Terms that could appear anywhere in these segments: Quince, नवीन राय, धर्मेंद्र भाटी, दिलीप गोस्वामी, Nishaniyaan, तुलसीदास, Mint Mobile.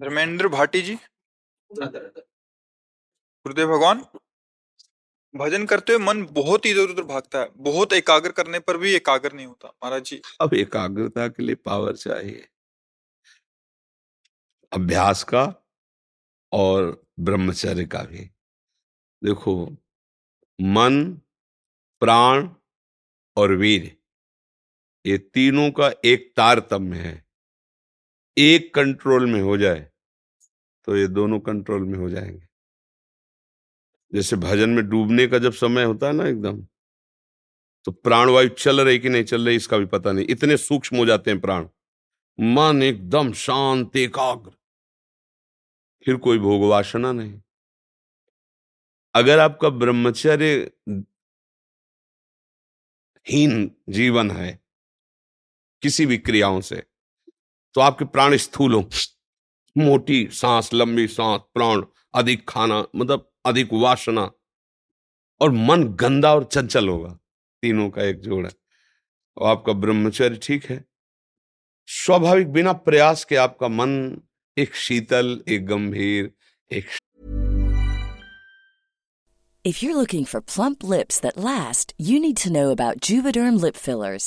धर्मेंद्र भाटी जी, गुरुदेव भगवान, भजन करते हुए मन बहुत इधर उधर भागता है, बहुत एकाग्र करने पर भी एकाग्र नहीं होता महाराज जी। अब एकाग्रता के लिए पावर चाहिए, अभ्यास का और ब्रह्मचर्य का भी। देखो, मन, प्राण और वीर, ये तीनों का एक तारतम्य है। एक कंट्रोल में हो जाए तो ये दोनों कंट्रोल में हो जाएंगे। जैसे भजन में डूबने का जब समय होता है ना एकदम, तो प्राणवायु चल रही कि नहीं चल रही इसका भी पता नहीं, इतने सूक्ष्म हो जाते हैं प्राण। मन एकदम शांत एकाग्र, फिर कोई भोग वासना नहीं। अगर आपका ब्रह्मचर्य हीन जीवन है किसी भी क्रियाओं से, तो आपके प्राण स्थूल हो, मोटी सांस, लंबी सांस, प्राण अधिक खाना, मतलब अधिक वासना, और मन गंदा और चंचल होगा। तीनों का एक जोड़ है। और आपका ब्रह्मचर्य ठीक है, स्वाभाविक बिना प्रयास के आपका मन एक शीतल, एक गंभीर, एक। If you're looking for plump lips that last, you need to know about Juvederm lip fillers.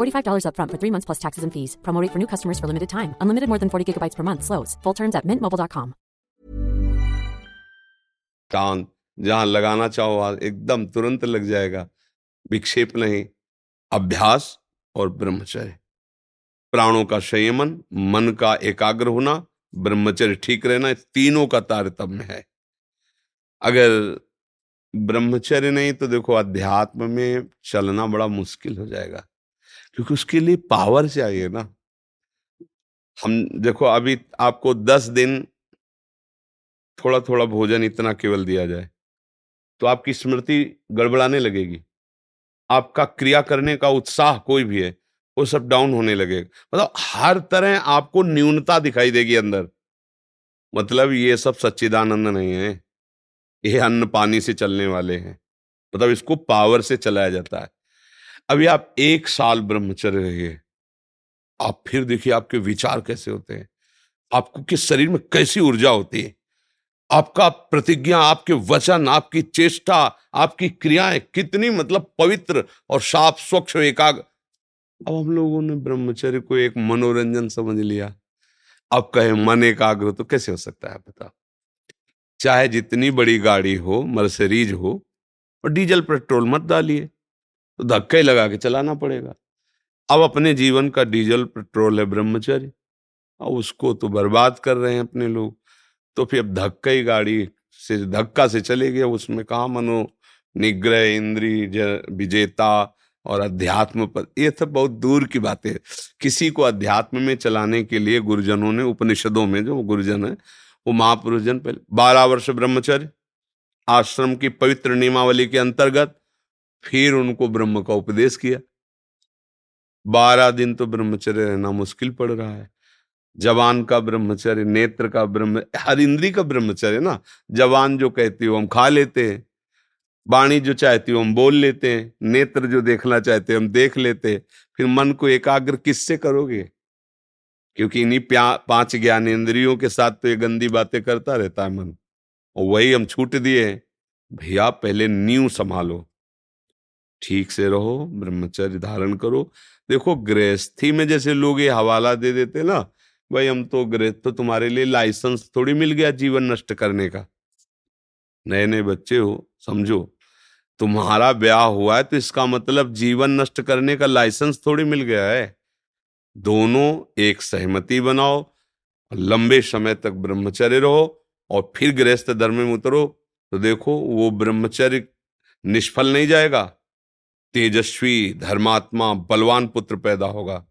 $45 up front for 3 months plus taxes and fees. Promo rate for new customers for limited time. Unlimited more than 40 gigabytes per month slows. Full terms at mintmobile.com. कान जहां लगाना चाहो एकदम तुरंत लग जाएगा, विक्षेप नहीं। अभ्यास और ब्रह्मचर्य, प्राणों का संयमन, मन का एकाग्र होना, ब्रह्मचर्य ठीक रहना, तीनों का तारतम्य है। अगर ब्रह्मचर्य नहीं तो देखो अध्यात्म में चलना बड़ा मुश्किल हो जाएगा, क्योंकि उसके लिए पावर चाहिए ना। हम देखो अभी आपको 10 दिन थोड़ा थोड़ा भोजन इतना केवल दिया जाए तो आपकी स्मृति गड़बड़ाने लगेगी, आपका क्रिया करने का उत्साह कोई भी है वो सब डाउन होने लगेगा, मतलब हर तरह आपको न्यूनता दिखाई देगी अंदर। मतलब ये सब सच्चिदानंद नहीं है, ये अन्न पानी से चलने वाले हैं, मतलब इसको पावर से चलाया जाता है। अभी आप 1 साल ब्रह्मचर्य रहिए, आप फिर देखिए आपके विचार कैसे होते हैं, आपको किस शरीर में कैसी ऊर्जा होती है, आपका प्रतिज्ञा, आपके वचन, आपकी चेष्टा, आपकी क्रियाएं कितनी मतलब पवित्र और साफ स्वच्छ एकाग्र। अब हम लोगों ने ब्रह्मचर्य को एक मनोरंजन समझ लिया। अब कहे मन एकाग्र तो कैसे हो सकता है बताओ? चाहे जितनी बड़ी गाड़ी हो, मर्सिडीज हो, और डीजल पेट्रोल मत डालिए, तो धक्के लगा के चलाना पड़ेगा। अब अपने जीवन का डीजल पेट्रोल है ब्रह्मचर्य, और उसको तो बर्बाद कर रहे हैं अपने लोग। तो फिर अब धक्का ही गाड़ी से धक्का से चले गया, उसमें कहाँ मनो निग्रह, इंद्रिय विजेता और अध्यात्म पर, ये सब बहुत दूर की बातें। किसी को अध्यात्म में चलाने के लिए गुरुजनों ने उपनिषदों में, जो गुरुजन है वो महापुरुष जन, पहले 12 वर्ष ब्रह्मचर्य आश्रम की पवित्र नियमावली के अंतर्गत, फिर उनको ब्रह्म का उपदेश किया। 12 दिन तो ब्रह्मचर्य रहना मुश्किल पड़ रहा है। जवान का ब्रह्मचर्य, नेत्र का ब्रह्मचर्य, हर इंद्री का ब्रह्मचर्य ना। जवान जो कहती हो हम खा लेते हैं, वाणी जो चाहती हो हम बोल लेते हैं, नेत्र जो देखना चाहते हैं हम देख लेते हैं, फिर मन को एकाग्र किससे करोगे? क्योंकि इन्हीं 5 ज्ञानेंद्रियों के साथ तो ये गंदी बातें करता रहता है मन, और वही हम छूट दिए। भैया पहले नींव संभालो, ठीक से रहो, ब्रह्मचर्य धारण करो। देखो गृहस्थी में जैसे लोग ये हवाला दे देते ना, भाई हम तो गृहस्थ, तो तुम्हारे लिए लाइसेंस थोड़ी मिल गया जीवन नष्ट करने का। नए नए बच्चे हो, समझो तुम्हारा ब्याह हुआ है तो इसका मतलब जीवन नष्ट करने का लाइसेंस थोड़ी मिल गया है। दोनों एक सहमति बनाओ, लंबे समय तक ब्रह्मचर्य रहो, और फिर गृहस्थ धर्म में उतरो। तो देखो वो ब्रह्मचर्य निष्फल नहीं जाएगा, तेजस्वी, धर्मात्मा, बलवान पुत्र पैदा होगा।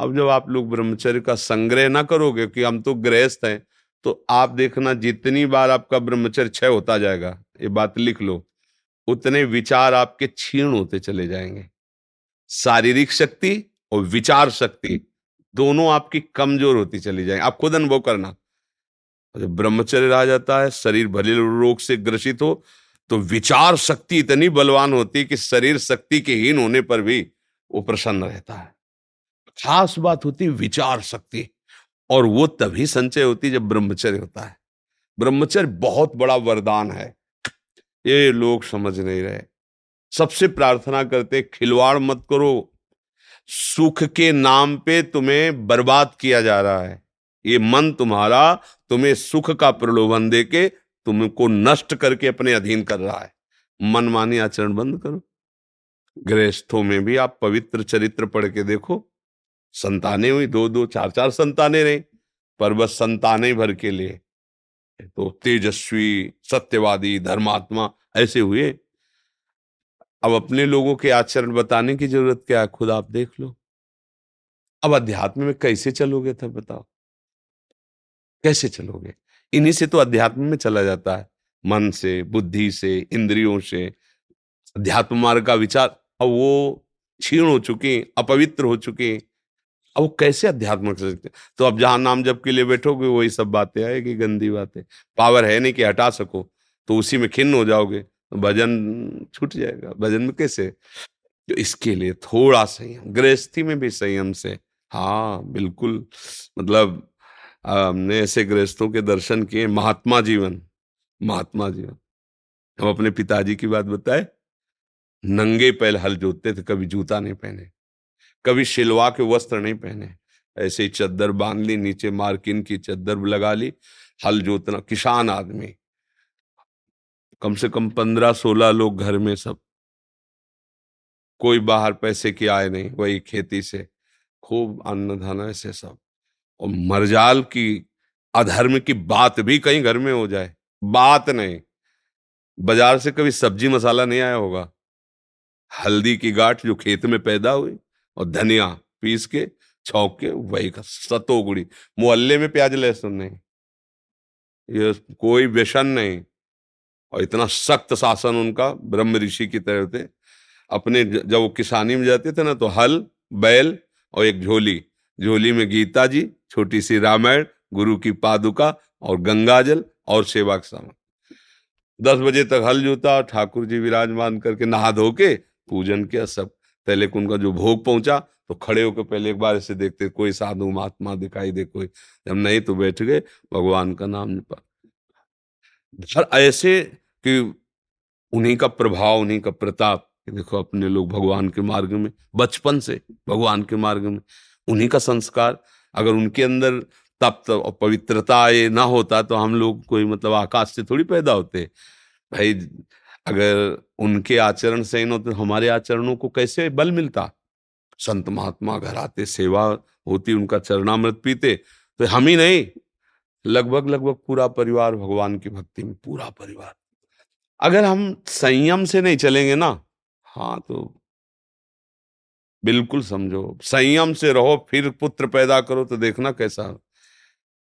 अब जब आप लोग ब्रह्मचर्य का संग्रह ना करोगे कि हम तो गृहस्थ हैं, तो आप देखना जितनी बार आपका ब्रह्मचर्य क्षय होता जाएगा, ये बात लिख लो, उतने विचार आपके क्षीण होते चले जाएंगे। शारीरिक शक्ति और विचार शक्ति दोनों आपकी कमजोर होती चली जाएंगी, आप खुद अनुभव करना। जब ब्रह्मचर्य रह जाता है, शरीर भले रोग से ग्रसित हो, तो विचार शक्ति इतनी बलवान होती है कि शरीर शक्ति के हीन होने पर भी वो प्रसन्न रहता है। खास बात होती विचार शक्ति, और वो तभी संचय होती जब ब्रह्मचर्य होता है। ब्रह्मचर्य बहुत बड़ा वरदान है, ये लोग समझ नहीं रहे। सबसे प्रार्थना करते खिलवाड़ मत करो, सुख के नाम पे तुम्हें बर्बाद किया जा रहा है। ये मन तुम्हारा तुम्हें सुख का प्रलोभन देके तुमको नष्ट करके अपने अधीन कर रहा है। मनमानी आचरण बंद करो। गृहस्थों में भी आप पवित्र चरित्र पढ़ के देखो, संतानें हुई 2-2, 4-4 संतानें रही, पर बस संतानें भर के लिए। तो तेजस्वी, सत्यवादी, धर्मात्मा ऐसे हुए। अब अपने लोगों के आचरण बताने की जरूरत क्या है, खुद आप देख लो। अब अध्यात्म में कैसे चलोगे तब बताओ, कैसे चलोगे? इन्हीं से तो अध्यात्म में चला जाता है, मन से, बुद्धि से, इंद्रियों से। अध्यात्म मार्ग का विचार अब वो क्षीण हो चुकी, अपवित्र हो चुकी, अब वो कैसे अध्यात्म कर सकते? तो अब जहां नाम जप के लिए बैठोगे वही सब बातें आएगी, गंदी बातें। पावर है नहीं कि हटा सको, तो उसी में खिन्न हो जाओगे, तो भजन छूट जाएगा। भजन में कैसे? तो इसके लिए थोड़ा संयम, गृहस्थी में भी संयम से। हाँ बिल्कुल, मतलब हमने ऐसे गृहस्थों के दर्शन किए, महात्मा जीवन। हम अपने पिताजी की बात बताए, नंगे पैर हल जोतते थे, कभी जूता नहीं पहने, कभी शिलवा के वस्त्र नहीं पहने, ऐसे ही चद्दर बांध ली, नीचे मार्किन की चद्दर लगा ली, हल जोतना। किसान आदमी, कम से कम 15-16 लोग घर में, सब कोई बाहर पैसे की आय नहीं, वही खेती से खूब अन्नधाना, ऐसे सब। और मरजाल की अधर्म की बात भी कहीं घर में हो जाए, बात नहीं, बाजार से कभी सब्जी मसाला नहीं आया होगा, हल्दी की गांठ जो खेत में पैदा हुई और धनिया पीस के छौंक के वही का सतोगुड़ी। मोहल्ले में प्याज लहसुन नहीं, ये कोई व्यसन नहीं। और इतना सख्त शासन उनका, ब्रह्म ऋषि की तरह थे। अपने जब वो किसानी में जाते थे ना तो हल, बैल और एक झोली, झोली में गीता जी, छोटी सी रामायण, गुरु की पादुका और गंगाजल और सेवा का सामान। 10 बजे तक हल जोता, ठाकुर जी विराजमान करके नहा धो के पूजन किया सब। पहले उनका जो भोग पहुंचा तो खड़े होकर पहले एक बार ऐसे देखते कोई साधु महात्मा दिखाई दे कोई, जब नहीं तो बैठ गए भगवान का नाम जपा। ऐसे कि उन्हीं का प्रभाव, उन्हीं का प्रताप। देखो अपने लोग भगवान के मार्ग में, बचपन से भगवान के मार्ग में, उन्हीं का संस्कार। अगर उनके अंदर तप्त और पवित्रता ये ना होता तो हम लोग कोई मतलब आकाश से थोड़ी पैदा होते भाई। अगर उनके आचरण सही न होते तो हमारे आचरणों को कैसे बल मिलता। संत महात्मा घर आते, सेवा होती, उनका चरणामृत पीते, तो हम ही नहीं लगभग लगभग पूरा परिवार भगवान की भक्ति में, पूरा परिवार। अगर हम संयम से नहीं चलेंगे ना, हाँ तो बिल्कुल समझो संयम से रहो, फिर पुत्र पैदा करो तो देखना कैसा।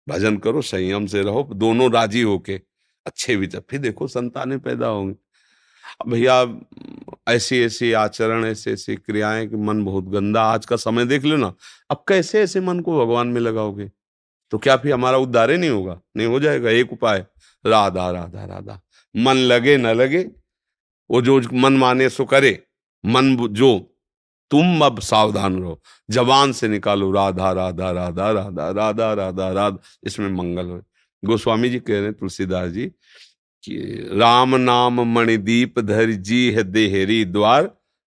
भजन करो, संयम से रहो, दोनों राजी होके अच्छे विचार, फिर देखो संतानें पैदा होंगी। भैया ऐसी ऐसी आचरण, ऐसे ऐसी क्रियाएं कि मन बहुत गंदा। आज का समय देख लो ना, अब कैसे ऐसे मन को भगवान में लगाओगे तो क्या फिर हमारा उद्धार नहीं होगा? नहीं हो जाएगा। एक उपाय, राधा राधा राधा, मन लगे न लगे वो जो मन माने सो करे, मन जो तुम अब सावधान रहो, जवान से निकालो राधा राधा राधा राधा राधा राधा राधा, इसमें मंगल हो। गोस्वामी जी कह रहे हैं तुलसीदास जी कि राम नाम मणिदीप धर जी है देहरी द्वार,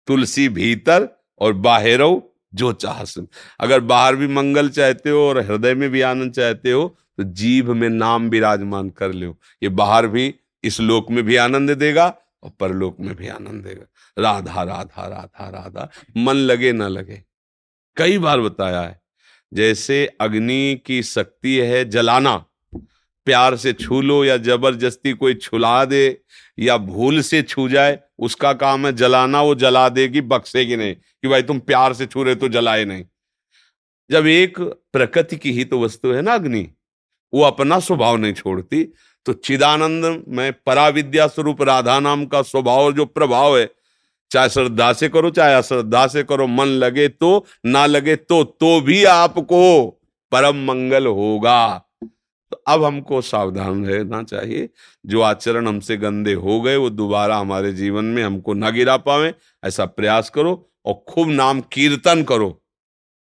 तुलसी भीतर और बाहरो जो चाहस। अगर बाहर भी मंगल चाहते हो और हृदय में भी आनंद चाहते हो तो जीभ में नाम विराजमान कर लो। ये बाहर भी, इस लोक में भी आनंद देगा और परलोक में भी आनंद देगा। राधा राधा राधा राधा, मन लगे ना लगे। कई बार बताया है, जैसे अग्नि की शक्ति है जलाना, प्यार से छू लो या जबरदस्ती कोई छुला दे या भूल से छू जाए, उसका काम है जलाना। वो जला देगी, बख्सेगी नहीं कि भाई तुम प्यार से छू रहे तो जलाए नहीं। जब एक प्रकृति की ही तो वस्तु है ना अग्नि, वो अपना स्वभाव नहीं छोड़ती। तो चिदानंद में पराविद्या स्वरूप राधा नाम का स्वभाव जो प्रभाव है, चाहे श्रद्धा से करो चाहे अश्रद्धा से करो, मन लगे तो ना लगे तो भी आपको परम मंगल होगा। तो अब हमको सावधान रहना चाहिए, जो आचरण हमसे गंदे हो गए वो दोबारा हमारे जीवन में हमको ना गिरा पावे, ऐसा प्रयास करो। और खूब नाम कीर्तन करो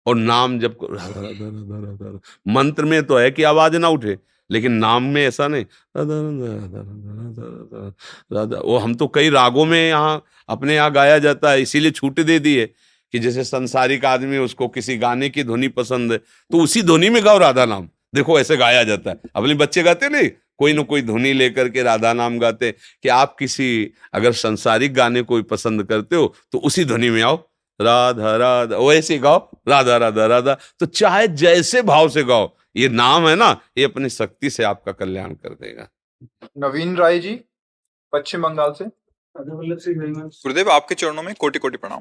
और नाम जप करो। राधा राधा राधा राधा, मंत्र में तो है कि आवाज ना उठे, लेकिन नाम में ऐसा नहीं। राधा राधा राधा राधा, वो हम तो कई रागों में यहाँ अपने यहाँ गाया जाता है, इसीलिए छूट दे दी है कि जैसे संसारिक आदमी उसको किसी गाने की धुनी पसंद है तो उसी धुनी में गाओ राधा नाम। देखो ऐसे गाया जाता है, अपने बच्चे गाते नहीं, कोई ना कोई धुनी लेकर के राधा नाम गाते। कि आप किसी अगर संसारिक गाने को पसंद करते हो तो उसी धुनी में आओ, राधा राधा, वो ऐसे गाओ राधा राधा राधा। तो चाहे जैसे भाव से गाओ, ये नाम है ना, ये अपनी शक्ति से आपका कल्याण कर देगा। नवीन राय जी पश्चिम बंगाल से। गुरुदेव आपके चरणों में कोटि कोटि प्रणाम।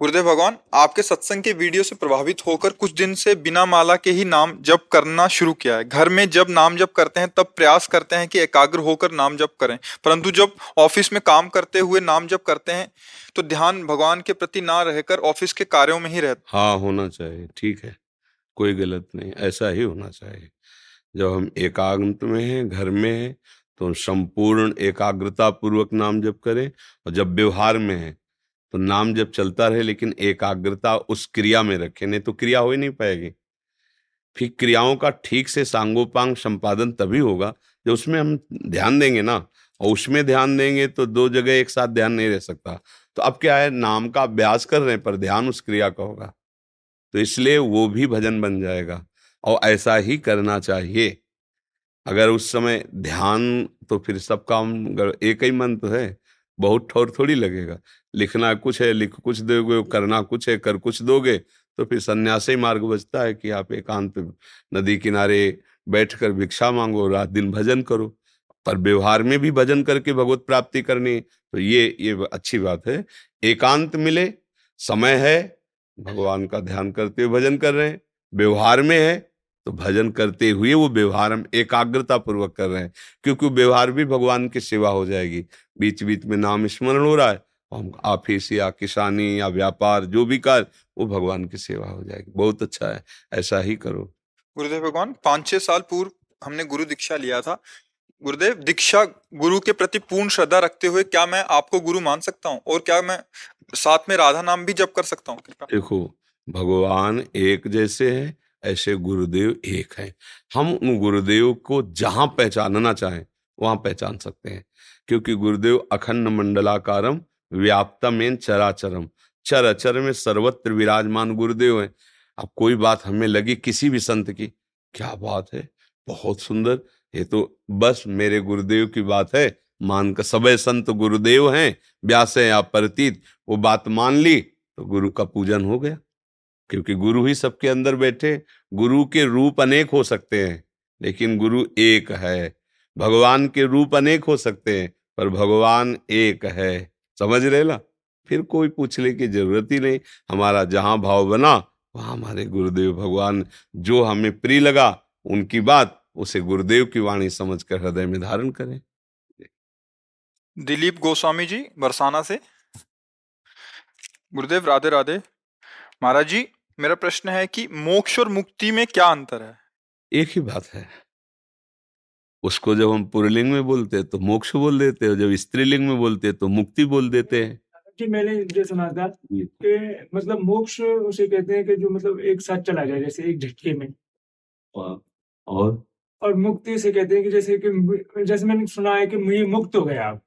गुरुदेव भगवान आपके सत्संग के वीडियो से प्रभावित होकर कुछ दिन से बिना माला के ही नाम जप करना शुरू किया है। घर में जब नाम जप करते हैं तब प्रयास करते हैं कि एकाग्र होकर नाम जप करें, परंतु जब ऑफिस में काम करते हुए नाम जप करते हैं तो ध्यान भगवान के प्रति ना रहकर ऑफिस के कार्यों में ही रहता। हाँ होना चाहिए, ठीक है, कोई गलत नहीं, ऐसा ही होना चाहिए। जब हम एकांत में हैं, घर में हैं तो संपूर्ण एकाग्रता पूर्वक नाम जप करें। और जब व्यवहार में है तो नाम जप चलता रहे, लेकिन एकाग्रता उस क्रिया में रखें, नहीं तो क्रिया हो ही नहीं पाएगी। फिर क्रियाओं का ठीक से सांगोपांग संपादन तभी होगा जब उसमें हम ध्यान देंगे ना। और उसमें ध्यान देंगे तो दो जगह एक साथ ध्यान नहीं रह सकता। तो अब क्या है, नाम का अभ्यास कर रहे हैं पर ध्यान उस क्रिया का होगा, तो इसलिए वो भी भजन बन जाएगा। और ऐसा ही करना चाहिए। अगर उस समय ध्यान तो फिर सब काम एक ही मन तो है, बहुत ठोर थोड़ी लगेगा। लिखना कुछ है, लिख कुछ दोगे, करना कुछ है, कर कुछ दोगे, तो फिर सन्यासी मार्ग बचता है कि आप एकांत नदी किनारे बैठकर भिक्षा मांगो, रात दिन भजन करो। पर व्यवहार में भी भजन करके भगवत प्राप्ति करनी, तो ये अच्छी बात है। एकांत मिले, समय है, भगवान का ध्यान करते हुए भजन कर रहे हैं, व्यवहार में है तो भजन करते हुए वो व्यवहार हम एकाग्रता पूर्वक कर रहे हैं, क्योंकि व्यवहार भी भगवान की सेवा हो जाएगी। बीच बीच में नाम स्मरण हो रहा है, हम ऑफिस या किसानी या व्यापार जो भी कार्य, वो भगवान की सेवा हो जाएगी। बहुत अच्छा है, ऐसा ही करो। गुरुदेव भगवान, 5-6 साल पूर्व हमने गुरु दीक्षा लिया था। गुरुदेव, दीक्षा गुरु के प्रति पूर्ण श्रद्धा रखते हुए क्या मैं आपको गुरु मान सकता हूँ, और क्या मैं साथ में राधा नाम भी जप कर सकता हूँ? देखो, भगवान एक जैसे है, ऐसे गुरुदेव एक है। हम उन गुरुदेव को जहाँ पहचानना चाहें वहाँ पहचान सकते हैं, क्योंकि गुरुदेव अखंड मंडलाकारम व्याप्तमेन चराचरम, चर अचर में सर्वत्र विराजमान गुरुदेव हैं। अब कोई बात हमें लगी किसी भी संत की, क्या बात है, बहुत सुंदर, ये तो बस मेरे गुरुदेव की बात है, मान कर सबे संत गुरुदेव हैं, व्यास हैं या प्रतीत, वो बात मान ली तो गुरु का पूजन हो गया। क्योंकि गुरु ही सबके अंदर बैठे। गुरु के रूप अनेक हो सकते हैं, लेकिन गुरु एक है। भगवान के रूप अनेक हो सकते हैं, पर भगवान एक है। समझ रहे ला? फिर कोई पूछने की जरूरत ही नहीं। हमारा जहाँ भाव बना वहाँ हमारे गुरुदेव भगवान, जो हमें प्रिय लगा उनकी बात, उसे गुरुदेव की वाणी समझकर हृदय में धारण करें। दिलीप गोस्वामी जी बरसाना से, गुरुदेव राधे राधे। महाराज जी, मेरा प्रश्न है कि मोक्ष और मुक्ति में क्या अंतर है? एक ही बात है। उसको जब हम पुरलिंग में बोलते हैं तो मोक्ष बोल देते हैं, जब स्त्रीलिंग में बोलते हैं तो मुक्ति बोल देते हैं। कि मैंने जो सुना था कि मतलब मोक्ष उसे कहते हैं कि जो मतलब एक साथ चला जाए, जैसे एक झटके में, और मुक्ति से कहते हैं कि जैसे मैंने सुना है कि मुझे मुक्त हो गया आप,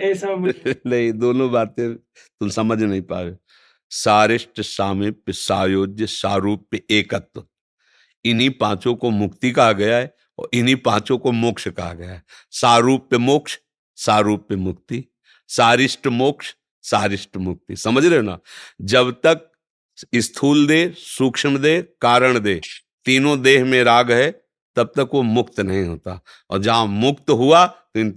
ऐसा नहीं। दोनों बातें तुम समझ नहीं पाए। सारिष्ट, सामिप्य, सायोज्य, सारूप्य, एकत्व, इन्हीं पांचों को मुक्ति कहा गया है और इन्हीं पांचों को मोक्ष कहा गया है। सारूप्य मोक्ष, सारूप्य मुक्ति, सारिष्ट मोक्ष, सारिष्ट मुक्ति। समझ रहे हो ना? जब तक स्थूल देह, सूक्ष्म देह, कारण देह, तीनों देह में राग है, तब तक वो मुक्त नहीं होता। और जहां मुक्त हुआ तो इन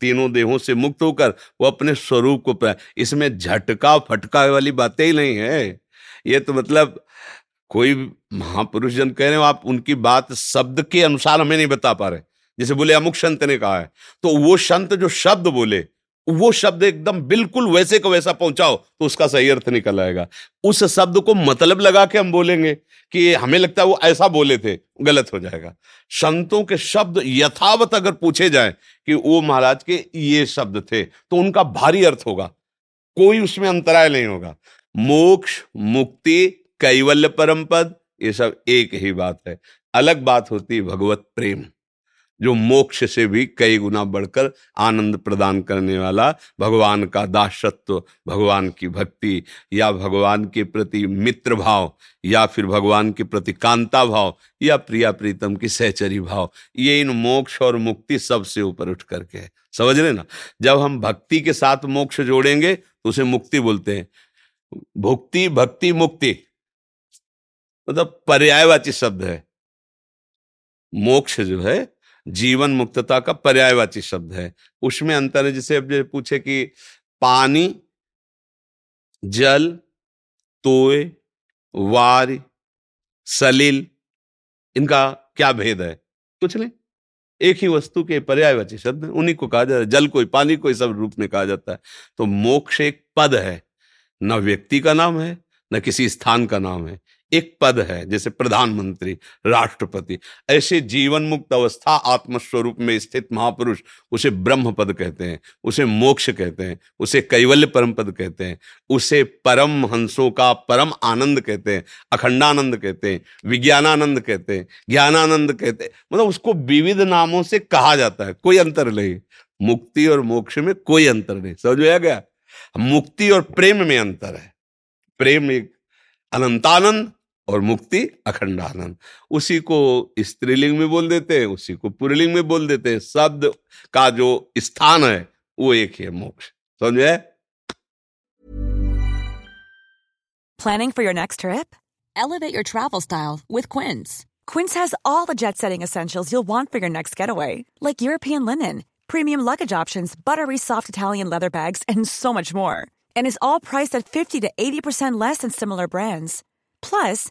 तीनों देहों से मुक्त होकर वो अपने स्वरूप को पाए। इसमें झटका फटका वाली बातें ही नहीं है। ये तो मतलब कोई महापुरुष जन कह रहे हो आप, उनकी बात शब्द के अनुसार हमें नहीं बता पा रहे। जैसे बोले अमुक संत ने कहा है, तो वो संत जो शब्द बोले, वो शब्द एकदम बिल्कुल वैसे का वैसा पहुंचाओ तो उसका सही अर्थ निकल आएगा। उस शब्द को मतलब लगा के हम बोलेंगे कि हमें लगता है वो ऐसा बोले थे, गलत हो जाएगा। संतों के शब्द यथावत अगर पूछे जाए कि वो महाराज के ये शब्द थे, तो उनका भारी अर्थ होगा, कोई उसमें अंतराय नहीं होगा। मोक्ष, मुक्ति, कैवल्य, परम पद, ये सब एक ही बात है। अलग बात होती है भगवत प्रेम, जो मोक्ष से भी कई गुना बढ़कर आनंद प्रदान करने वाला, भगवान का दासत्व, भगवान की भक्ति, या भगवान के प्रति मित्र भाव, या फिर भगवान के प्रति कांता भाव, या प्रिया प्रीतम की सहचरी भाव, ये इन मोक्ष और मुक्ति सबसे ऊपर उठ करके है। समझ रहे ना? जब हम भक्ति के साथ मोक्ष जोड़ेंगे तो उसे मुक्ति बोलते हैं। भुक्ति, भक्ति, मुक्ति, मतलब पर्यायवाची शब्द है। मोक्ष जो है जीवन मुक्तता का पर्यायवाची शब्द है। उसमें अंतर है। जैसे अब पूछे कि पानी, जल, तोय, वार, सलिल, इनका क्या भेद है? कुछ नहीं, एक ही वस्तु के पर्यायवाची शब्द, उन्हीं को कहा जाता है। जल कोई, पानी कोई, सब रूप में कहा जाता है। तो मोक्ष एक पद है, न व्यक्ति का नाम है, न किसी स्थान का नाम है, एक पद है। जैसे प्रधानमंत्री, राष्ट्रपति, ऐसे जीवन मुक्त अवस्था आत्मस्वरूप में स्थित महापुरुष, उसे ब्रह्म पद कहते हैं, उसे मोक्ष कहते हैं, उसे कैवल्य परम पद कहते हैं, उसे परम हंसों का परम आनंद कहते हैं, अखंडानंद कहते हैं, विज्ञानानंद कहते हैं, ज्ञानानंद कहते हैं। मतलब उसको विविध नामों से कहा जाता है, कोई अंतर नहीं। मुक्ति और मोक्ष में कोई अंतर नहीं। समझ में आ गया? मुक्ति और प्रेम में अंतर है। प्रेम एक अनंतानंद और मुक्ति अखंडानंद। उसी को स्त्रीलिंग में बोल देते हैं, उसी को पुरलिंग में बोल देते हैं। शब्द का जो स्थान है वो एक है, मोक्ष। समझे? Planning for your next trip? Elevate your travel style with Quince. Quince has all the jet-setting essentials you'll want for your next getaway, like European linen, premium luggage options, buttery soft Italian leather bags, and so much more. And is all priced at 50 to 80% less than similar brands. Plus,